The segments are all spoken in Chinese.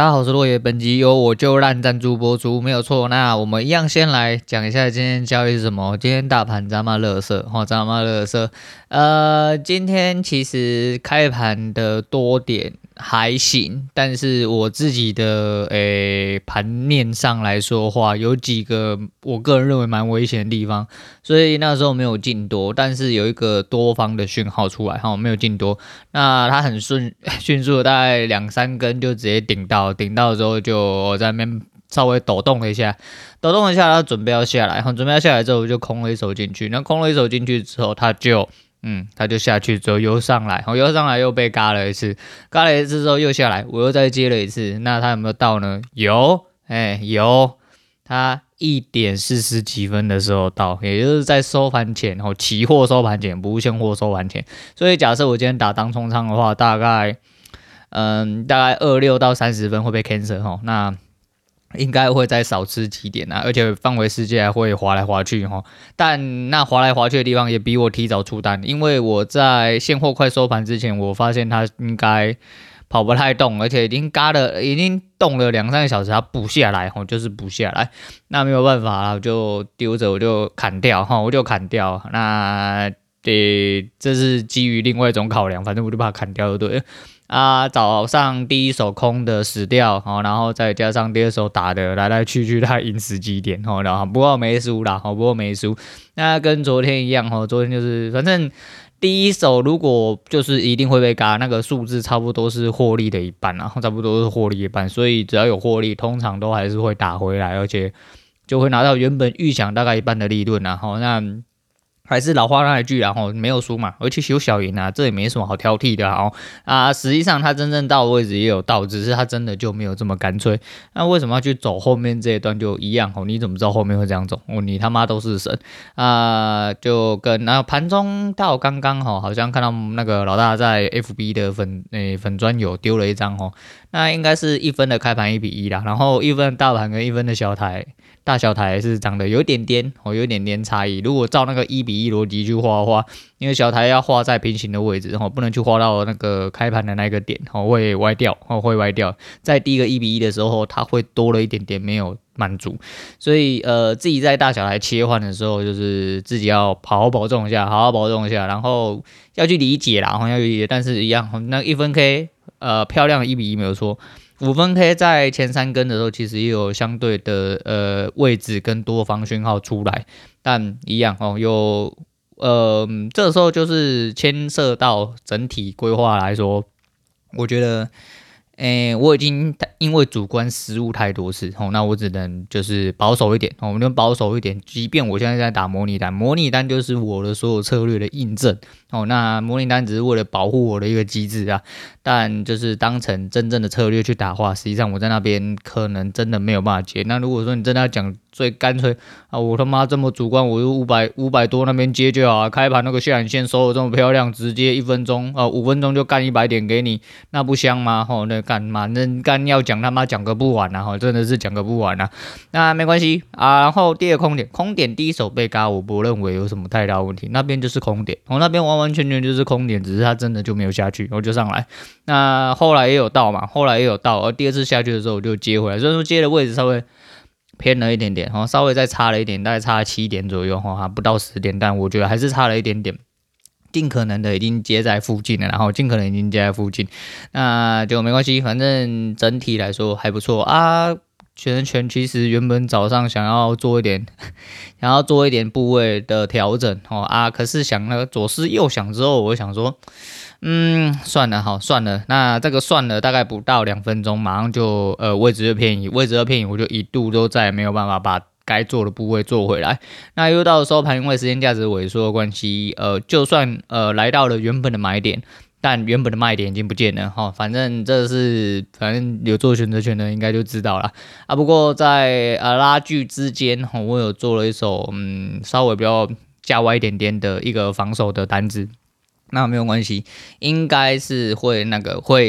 大家好，我是落叶，本集由我就烂赞助播出，没有错。那我们一样先来讲一下今天交易是什么。今天大盘他妈垃圾，他妈垃圾。今天其实开盘的多点还行，但是我自己的盘面上来说的话，有几个我个人认为蛮危险的地方，所以那时候没有进多，但是有一个多方的讯号出来哈，没有进多，那它很迅速的大概两三根就直接顶到。顶到之后就在那边稍微抖动了一下，他准备要下来，准备要下来之后我就空了一手进去，那空了一手进去之后他就下去之后又上来又被嘎了一次之后又下来，我又再接了一次，那他有没有到呢？有，他1点40几分的时候到，也就是在收盘前，期货收盘前，不是现货收盘前，所以假设我今天打当冲仓的话，大概26到30分会被 cancel 齁，那应该会再少吃几点啊，而且范围世界还会滑来滑去齁，但那滑来滑去的地方也比我提早出单，因为我在现货快收盘之前，我发现它应该跑不太动，而且已经动了2-3个小时，它补下来齁，就是补下来，那没有办法啦，我就砍掉，那这是基于另外一种考量，反正我就把它砍掉就对了。早上第一手空的死掉，然后再加上第二手打的来来去去，他赢10几点，然后不过没输。那跟昨天一样，昨天就是反正第一手如果就是一定会被嘎，那个数字差不多是获利的一半，所以只要有获利，通常都还是会打回来，而且就会拿到原本预想大概一半的利润，那还是老话那一句啦，没有输嘛，而且有小赢啊，这也没什么好挑剔的实际上他真正到的位置也有到，只是他真的就没有这么干脆。那为什么要去走后面这一段就一样你怎么知道后面会这样走？你他妈都是神就跟盘中到刚刚好像看到那个老大在 FB 的粉专有丢了一张那应该是1分的开盘1比1啦，然后1分的大盘跟1分的大小台是长得有点点差异。如果照那个1比1逻辑去画的话，因为小台要画在平行的位置，不能去画到那个开盘的那个点，会歪掉。在第一个1比1的时候，它会多了一点点没有满足，所以自己在大小台切换的时候，就是自己要好好保重一下，然后要去理解啦，但是一样，那1分 K 漂亮的1比1没有错。5分K 在前3根的时候，其实也有相对的位置跟多方讯号出来，但一样这时候就是牵涉到整体规划来说，我觉得我已经因为主观失误太多次那我只能就是保守一点，即便我现在在打模拟单就是我的所有策略的印证那模拟单只是为了保护我的一个机制但就是当成真正的策略去打话，实际上我在那边可能真的没有办法接。那如果说你真的要讲最干脆我他妈这么主观，我就500多那边接就好开盘那个下影线收的这么漂亮，直接5分钟就干100点给你，那不香吗？那干要讲他妈讲个不完真的是讲个不完那没关系然后第二个空点第一手被嘎，我不认为有什么太大问题，那边就是空点那边完全就是空点，只是他真的就没有下去，我就上来。那后来也有到而第二次下去的时候我就接回来，所以说接的位置稍微偏了一点点稍微再差了一点，大概差7点左右还不到10点，但我觉得还是差了一点点，尽可能已经接在附近了，那就没关系，反正整体来说还不错全其实原本早上想要做一点部位的调整可是想了左思右想之后，我想说算了，那这个算了大概不到2分钟，马上就位置就偏移，我就一度都再也没有办法把该做的部位做回来。那又到收盘，因为时间价值萎缩的关系就算来到了原本的买点，但原本的卖点已经不见了反正有做选择权的应该就知道了不过在拉锯之间我有做了一手稍微比较价歪一点点的一个防守的单子，那没有关系，应该是会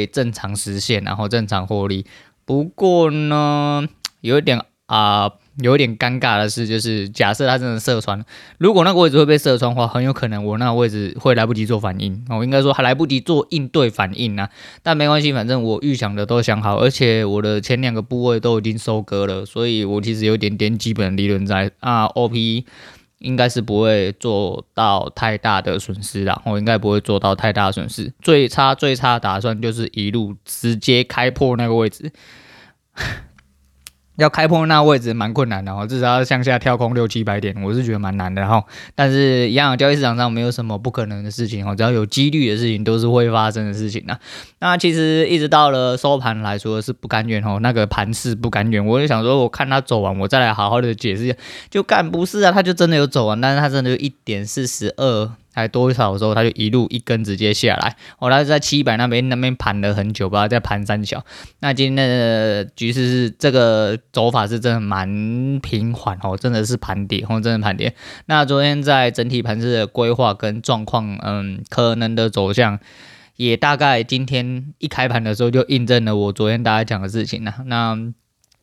正常实现，然后正常获利。不过呢有一点有点尴尬的是，就是假设他真的射穿，如果那个位置会被射穿的话，很有可能我那个位置会来不及做反应，我应该说还来不及做应对反应啊。但没关系，反正我预想的都想好，而且我的前两个部位都已经收割了，所以我其实有点点基本理论在啊。OP 应该是不会做到太大的损失啦，我应该不会做到太大的损失。最差的打算就是一路直接开破那个位置。要开破那位置蛮困难的哦，至少要向下跳空600-700点，我是觉得蛮难的哈。但是一样，交易市场上没有什么不可能的事情哦，只要有几率的事情都是会发生的事情啊。那其实一直到了收盘来说是不甘愿哦，那个盘势不甘愿，我就想说，我看他走完，我再来好好的解释一下。就干不是啊，他就真的有走完，但是他真的就1.42。还多少的时候，他就一路一根直接下来。哦，他就在700那边盘了很久吧，在盘三小。那今天的局势是这个走法是真的蛮平缓哦，真的是盘跌哦，真的盘跌。那昨天在整体盘势的规划跟状况，可能的走向。也大概今天一开盘的时候就印证了我昨天大家讲的事情了。那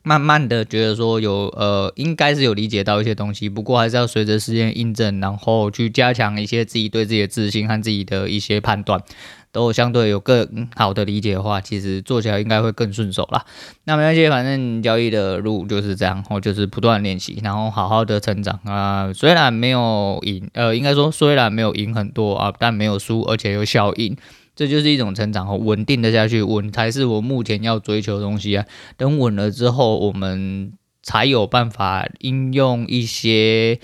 慢慢的觉得说有应该是有理解到一些东西，不过还是要随着时间印证，然后去加强一些自己对自己的自信和自己的一些判断，都相对有更好的理解的话，其实做起来应该会更顺手啦。那没关系，反正交易的路就是这样，就是不断练习，然后好好的成长啊。虽然没有赢，应该说虽然没有赢很多啊，但没有输，而且有效应。这就是一种成长，稳定的下去，稳才是我目前要追求的东西啊。等稳了之后，我们才有办法应用一些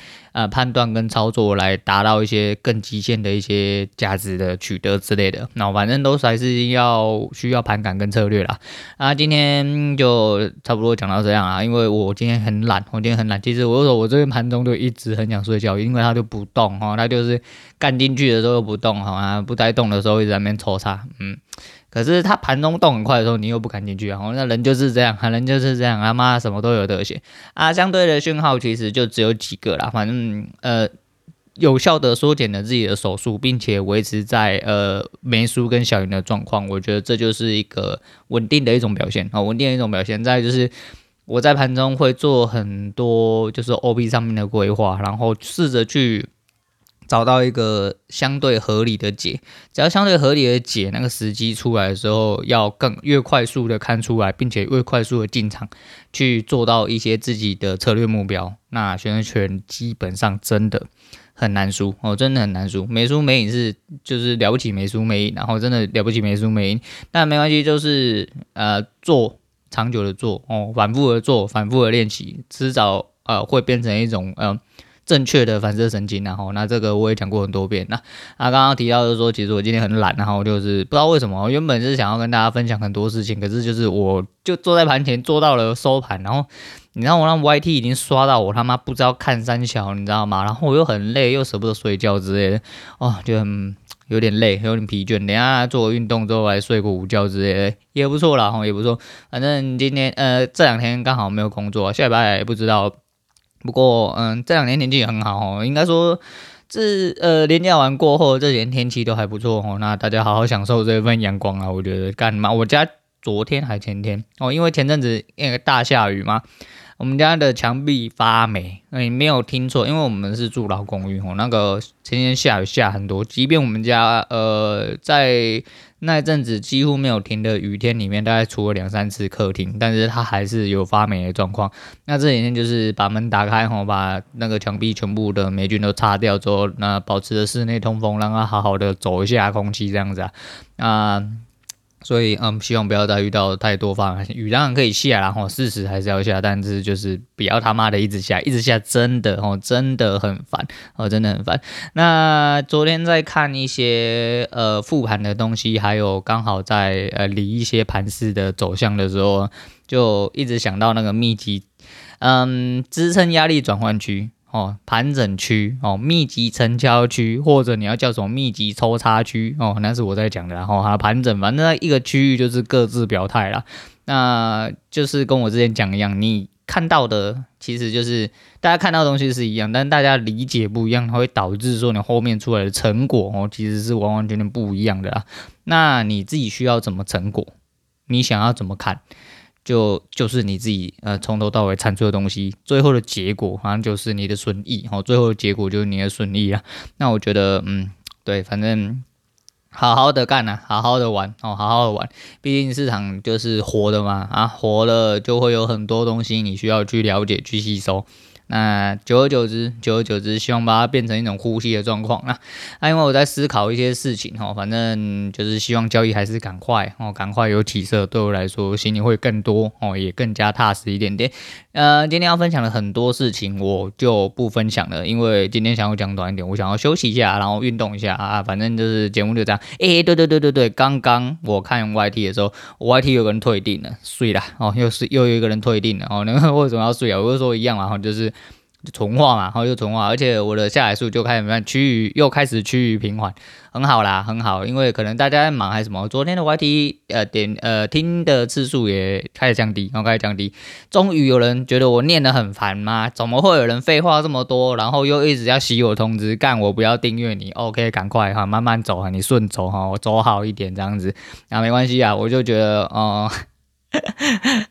判断跟操作来达到一些更极限的一些价值的取得之类的。那反正都还是需要盘感跟策略啦。啊，今天就差不多讲到这样啊，因为我今天很懒，其实我说我这边盘中就一直很想睡觉，因为它就不动哈，它就是干进去的时候不动哈，不该动的时候一直在那边抽插，可是他盘中动很快的时候，你又不敢进去啊！那人就是这样，他妈什么都有得写啊！相对的讯号其实就只有几个啦，反正有效的缩减了自己的手速，并且维持在没输跟小赢的状况，我觉得这就是一个稳定的一种表现啊！稳定的一种表现，再就是。我在盘中会做很多就是 OB 上面的规划，然后试着去找到一个相对合理的解，只要相对合理的解，那个时机出来的时候，要更越快速的看出来，并且越快速的进场去做到一些自己的策略目标。那选择权基本上真的很难输哦，真的很难输，没输没赢是就是了不起没输没赢，然后真的了不起没输没赢，但没关系，就是做。长久的做哦，反复的做，反复的练习，迟早会变成一种正确的反射神经，然后那这个我也讲过很多遍。那刚刚提到就是说，其实我今天很懒，然后就是不知道为什么，我原本是想要跟大家分享很多事情，可是就是我就坐在盘前坐到了收盘，然后你知道我让 YT 已经刷到我他妈不知道看三小，你知道吗？然后我又很累，又舍不得睡觉之类的，哦，就很。有点累，有点疲倦，等一下做运动之后来睡个午觉之类的，也不错啦，也不错。反正今天这两天刚好没有工作，下礼拜也不知道。不过这两天天气也很好哦，应该说自连假完过后，这几天天气都还不错哦。那大家好好享受这份阳光啊，我觉得干嘛？我家昨天还前天哦，因为前阵子那个大下雨嘛。我们家的墙壁发霉，你没有听错，因为我们是住老公寓哦。那个前天下雨下很多，即便我们家在那阵子几乎没有停的雨天里面，大概除了2-3次客厅，但是它还是有发霉的状况。那这几天就是把门打开吼，把那个墙壁全部的霉菌都擦掉之后，那保持着室内通风，让它好好的走一下空气这样子啊。所以希望不要再遇到太多发霉。雨当然可以下啦，吼，事实还是要下，但是就是不要他妈的一直下，真的吼，真的很烦，真的很烦。那昨天在看一些复盘的东西，还有刚好在理一些盘势的走向的时候，就一直想到那个密集，支撑压力转换区。哦，盘整区哦，密集成交区，或者你要叫什么密集抽插区哦，那是我在讲的。然后它盘整，反正一个区域就是各自表态啦。那就是跟我之前讲一样，你看到的其实就是大家看到的东西是一样，但大家理解不一样，它会导致说你后面出来的成果哦，其实是完完全全不一样的啦。那你自己需要怎么成果？你想要怎么看？就是你自己从头到尾产出的东西，最后的结果好像就是你的损益，最后的结果就是你的损益啊。那我觉得对，反正好好的干啊，好好的玩哦，好好的玩。毕竟市场就是活的嘛，啊，活了就会有很多东西你需要去了解、去吸收。那久而久之，希望把它变成一种呼吸的状况啦。那因为我在思考一些事情哦，反正就是希望交易还是赶快有起色，对我来说心里会更多哦，也更加踏实一点点。今天要分享的很多事情我就不分享了，因为今天想要讲短一点，我想要休息一下，然后运动一下啊，反正就是节目就这样。对，刚我看 YT 的时候，我 YT 有个人退订了，睡啦哦，又有一个人退订了哦，那为什么要睡啊？我就说一样嘛，就是。纯化嘛，然后就纯化，而且我的下载数就开始慢慢趋于平缓，很好啦，很好，因为可能大家在忙还是什么。昨天的 YT 听的次数也开始降低，终于有人觉得我念得很烦吗？怎么会有人废话这么多，然后又一直要洗我通知，干我不要订阅你 ，OK， 赶快哈，慢慢走哈，你顺走哈，我走好一点这样子，那没关系啊，我就觉得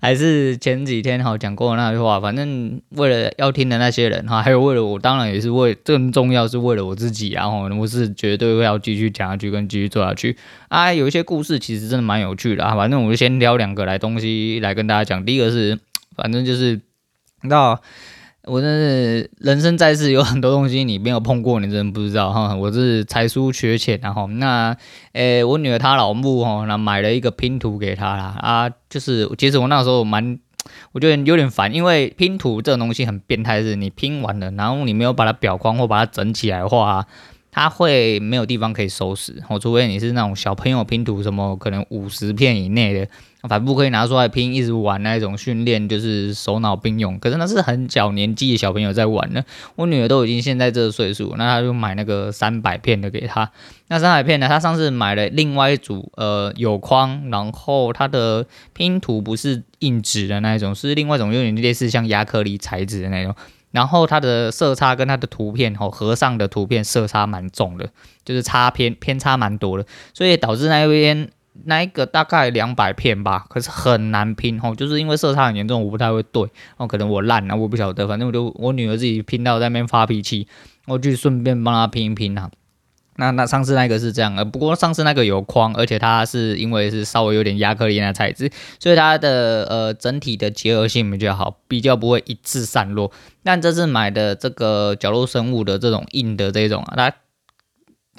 还是前几天讲过的那句话，反正为了要听的那些人还有为了我，当然也是为更重要是为了我自己啊，我是绝对会要继续讲下去跟继续做下去啊。有一些故事其实真的蛮有趣的啊，反正我就先挑两个东西来跟大家讲。第一个是，反正就是到。我真是人生在世，有很多东西你没有碰过，你真的不知道哈。我是才疏学浅啊哈。那我女儿她老母哈，那买了一个拼图给她啦啊，就是其实我那时候我觉得有点烦，因为拼图这种东西很变态，是你拼完了，然后你没有把它裱框或把它整起来的话。它会没有地方可以收拾，除非你是那种小朋友拼图，什么可能50片以内的，反复可以拿出来拼，一直玩那种训练，就是手脑并用。可是那是很小年纪的小朋友在玩呢，我女儿都已经现在这个岁数，那她就买那个300片的给她。那300片呢，她上次买了另外一组，有框，然后她的拼图不是硬纸的那一种，是另外一种有点类似像亚克力材质的那种。然后它的色差跟它的图片合上的图片色差蛮重的，就是偏差蛮多的，所以导致那一个大概200片吧，可是很难拼就是因为色差很严重，我不太会对可能我烂了，我不晓得，反正我女儿自己拼到在那边发脾气，我就顺便帮她拼一拼啊。那上次那个是这样的，不过上次那个有框，而且它是因为是稍微有点亚克力的材质，所以它的整体的结合性比较好，比较不会一次散落。但这次买的这个角落生物的这种硬的这种啊，它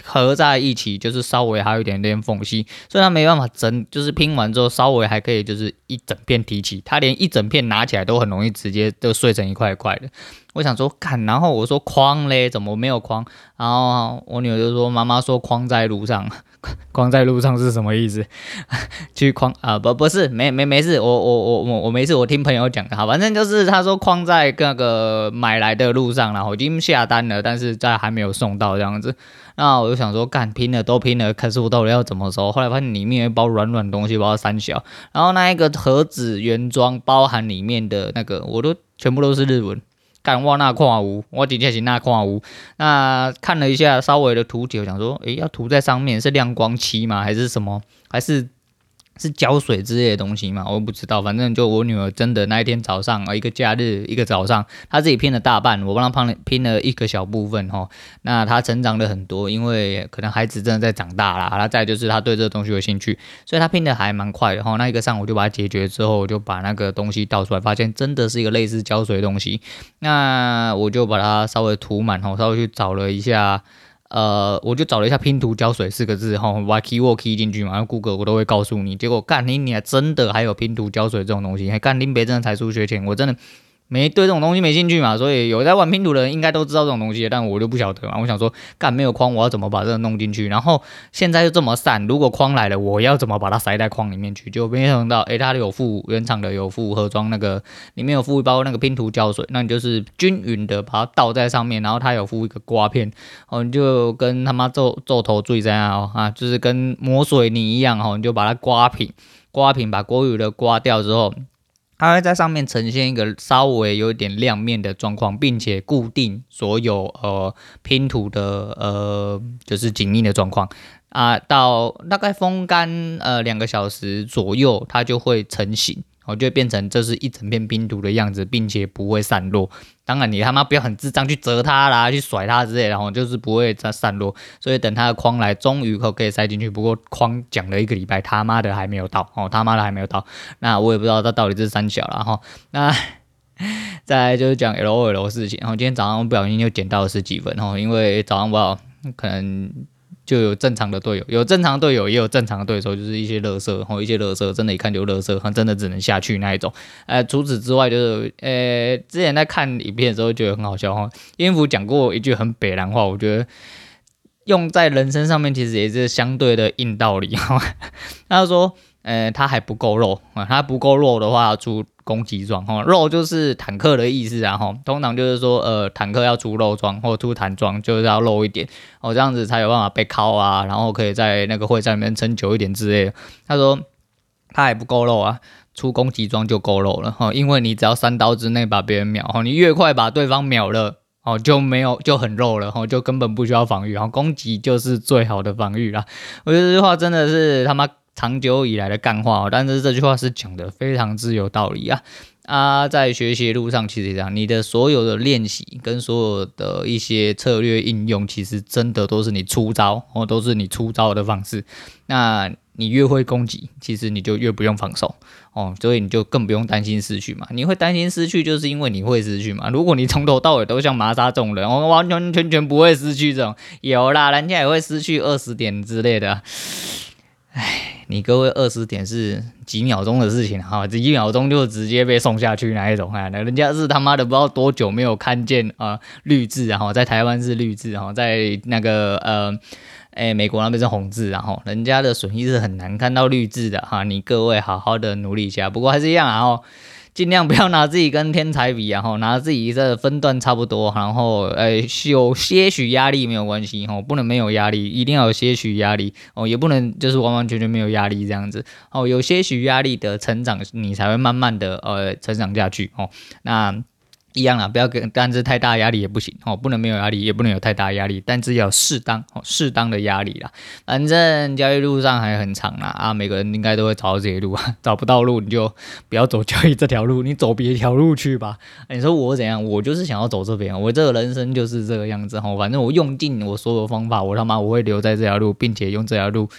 合在一起就是稍微还有一点缝隙，所以它没办法整，就是拼完之后稍微还可以就是一整片提起，它连一整片拿起来都很容易直接就碎成一块一块的。我想说干，然后我说框嘞，怎么没有框？然后我女儿就说妈妈说框在路上，框在路上是什么意思？去框啊不是没事，我没事，我听朋友讲的，好，反正就是她说框在那个买来的路上，然后已经下单了，但是在还没有送到这样子。那我就想说，干，拼了，可是我到底要怎么收？后来发现里面有一包软东西，包括三小，然后那一个盒子原装包含里面的那个，我都全部都是日文。干，我真的是那看有。那看了一下稍微的图解，我想说，要涂在上面是亮光漆吗？还是什么？还是胶水之类的东西嘛，我不知道，反正就我女儿真的那一天早上一个假日一个早上，她自己拼了大半，我帮她拼了一个小部分那她成长了很多，因为可能孩子真的在长大啦，再来就是她对这个东西有兴趣，所以她拼的还蛮快的那一个上午就把它解决之后，我就把那个东西倒出来，发现真的是一个类似胶水的东西，那我就把它稍微涂满稍微去找了一下。我就找了一下拼图胶水4个字把 keyword key 进去嘛， Google 我都会告诉你，结果干你还真的还有拼图胶水这种东西，还干你别真的才疏学浅，我真的没对这种东西没兴趣嘛，所以有在玩拼图的人应该都知道这种东西，但我就不晓得嘛，我想说干没有框我要怎么把这个弄进去，然后现在就这么散，如果框来了我要怎么把它塞在框里面去，就没想到它有附原厂的，有附盒装那个里面有附一包那个拼图胶水，那你就是均匀的把它倒在上面，然后它有附一个刮片你就跟他妈皱头坠在那就是跟磨水泥一样你就把它刮平把国语的刮掉之后，它会在上面呈现一个稍微有点亮面的状况，并且固定所有拼图的就是紧密的状况到大概风干2个小时左右，它就会成型就会变成这是一整片拼图的样子，并且不会散落。当然你他妈不要很智障去折它啦，去甩它之类的，然后就是不会散落。所以等它的框来，终于可以塞进去。不过框讲了一个礼拜，他妈的还没有到哦，他妈的还没有到。那我也不知道它到底是三小啦哈。那再来就是讲 LOL 的事情，然后今天早上我不小心又捡到了10几分，然后因为早上我可能。就有正常的队友，有正常队友，也有正常的对手，就是一些垃圾，然后一些垃圾真的一看就垃圾，真的只能下去那一种。除此之外就是，之前在看影片的时候觉得很好笑哈。音符讲过一句很北南话，我觉得用在人生上面其实也是相对的硬道理哈。他说，他还不够肉啊，他不够肉的话出攻击装哈，肉就是坦克的意思啊哈，通常就是说坦克要出肉装或出坦装就是要肉一点哦，这样子才有办法被拷啊，然后可以在那个会战里面撑久一点之类的。他说他还不够肉啊，出攻击装就够肉了哈，因为你只要3刀之内把别人秒哈，你越快把对方秒了。哦，就没有就很肉了，哦，就根本不需要防御，然后攻击就是最好的防御啦。我觉得这句话真的是他妈长久以来的干话，但是这句话是讲的非常之有道理啊。在学习路上，其实这样，你的所有的练习跟所有的一些策略应用，其实真的都是你出招，哦，都是你出招的方式。那你越会攻击，其实你就越不用防守哦，所以你就更不用担心失去嘛。你会担心失去，就是因为你会失去嘛。如果你从头到尾都像麻沙这种人，我完完全全不会失去这种，有啦，人家也会失去20点之类的。哎，你各位20点是几秒钟的事情哈，几秒钟就直接被送下去那一种啊！人家是他妈的不知道多久没有看见绿字啊，在台湾是绿字啊，在那个美国那边是红字，然后人家的损益是很难看到绿字的哈，你各位好好的努力一下。不过还是一样啊，尽量不要拿自己跟天才比啊，拿自己的分段差不多，然后有些许压力没有关系哈，不能没有压力，一定要有些许压力哦，也不能就是完完全全没有压力这样子哦，有些许压力的成长，你才会慢慢的成长下去哦。那一样啊，不要给，但是太大压力也不行哦，不能没有压力，也不能有太大压力，但是要适当哦，适当的压力啦。反正交易路上还很长啦，每个人应该都会找到自己的路啊，找不到路你就不要走交易这条路，你走别条路去吧。你说我怎样？我就是想要走这边，我这个人生就是这个样子哈。反正我用尽我所有方法，我他妈我会留在这条路，并且用这条路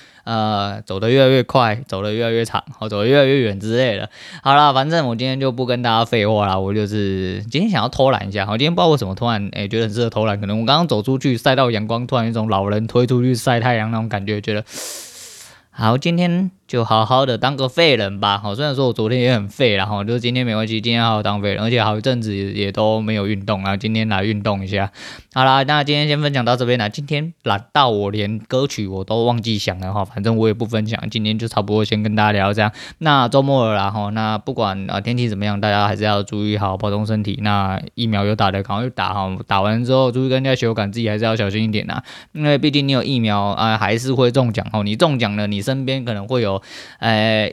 走得越来越快，走得越来越长，走得越来越远之类的。好啦，反正我今天就不跟大家废话啦，我就是今天想要偷懒一下，我今天不知道为什么突然觉得很适合偷懒，可能我刚刚走出去晒到阳光，突然有一种老人推出去晒太阳那种感觉，觉得好，今天就好好的当个废人吧。虽然说我昨天也很废啦，就是今天没关系，今天好好当废人，而且好一阵子也都没有运动啦，今天来运动一下。好啦，那今天先分享到这边啦，今天懒到我连歌曲我都忘记想了哈，反正我也不分享，今天就差不多先跟大家聊这样。那周末了啦哈，那不管天气怎么样，大家还是要注意好保重身体。那疫苗有打的赶快去打哈，打完之后注意跟人家修改，自己还是要小心一点啦，因为毕竟你有疫苗还是会中奖哈，你中奖了，你身边可能会有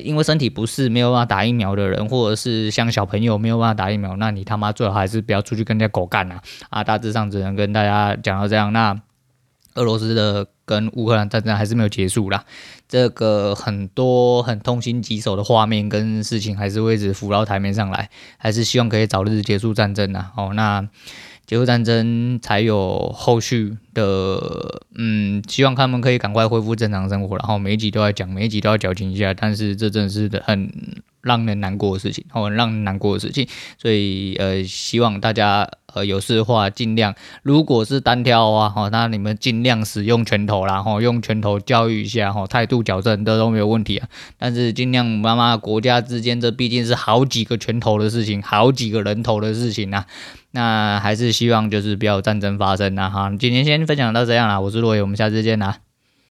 因为身体不适没有办法打疫苗的人，或者是像小朋友没有办法打疫苗，那你他妈最好还是不要出去跟人家狗干啦啊！大致上只能跟大家讲到这样。那俄罗斯的跟乌克兰战争还是没有结束啦，这个很多很痛心疾首的画面跟事情还是会一直浮到台面上来，还是希望可以早日结束战争啦。那结束战争才有后续的，希望他们可以赶快恢复正常生活。然后每一集都要讲，每一集都要矫情一下，但是这真的是很让人难过的事情，很让人难过的事情。所以希望大家有事的话尽量，如果是单挑的话那你们尽量使用拳头啦，用拳头教育一下态度矫正这都没有问题啊。但是尽量妈妈国家之间这毕竟是好几个拳头的事情，好几个人头的事情啊。那还是希望就是不要有战争发生啦哈。今天先分享到这样啦，我是洛伟，我们下次见啦。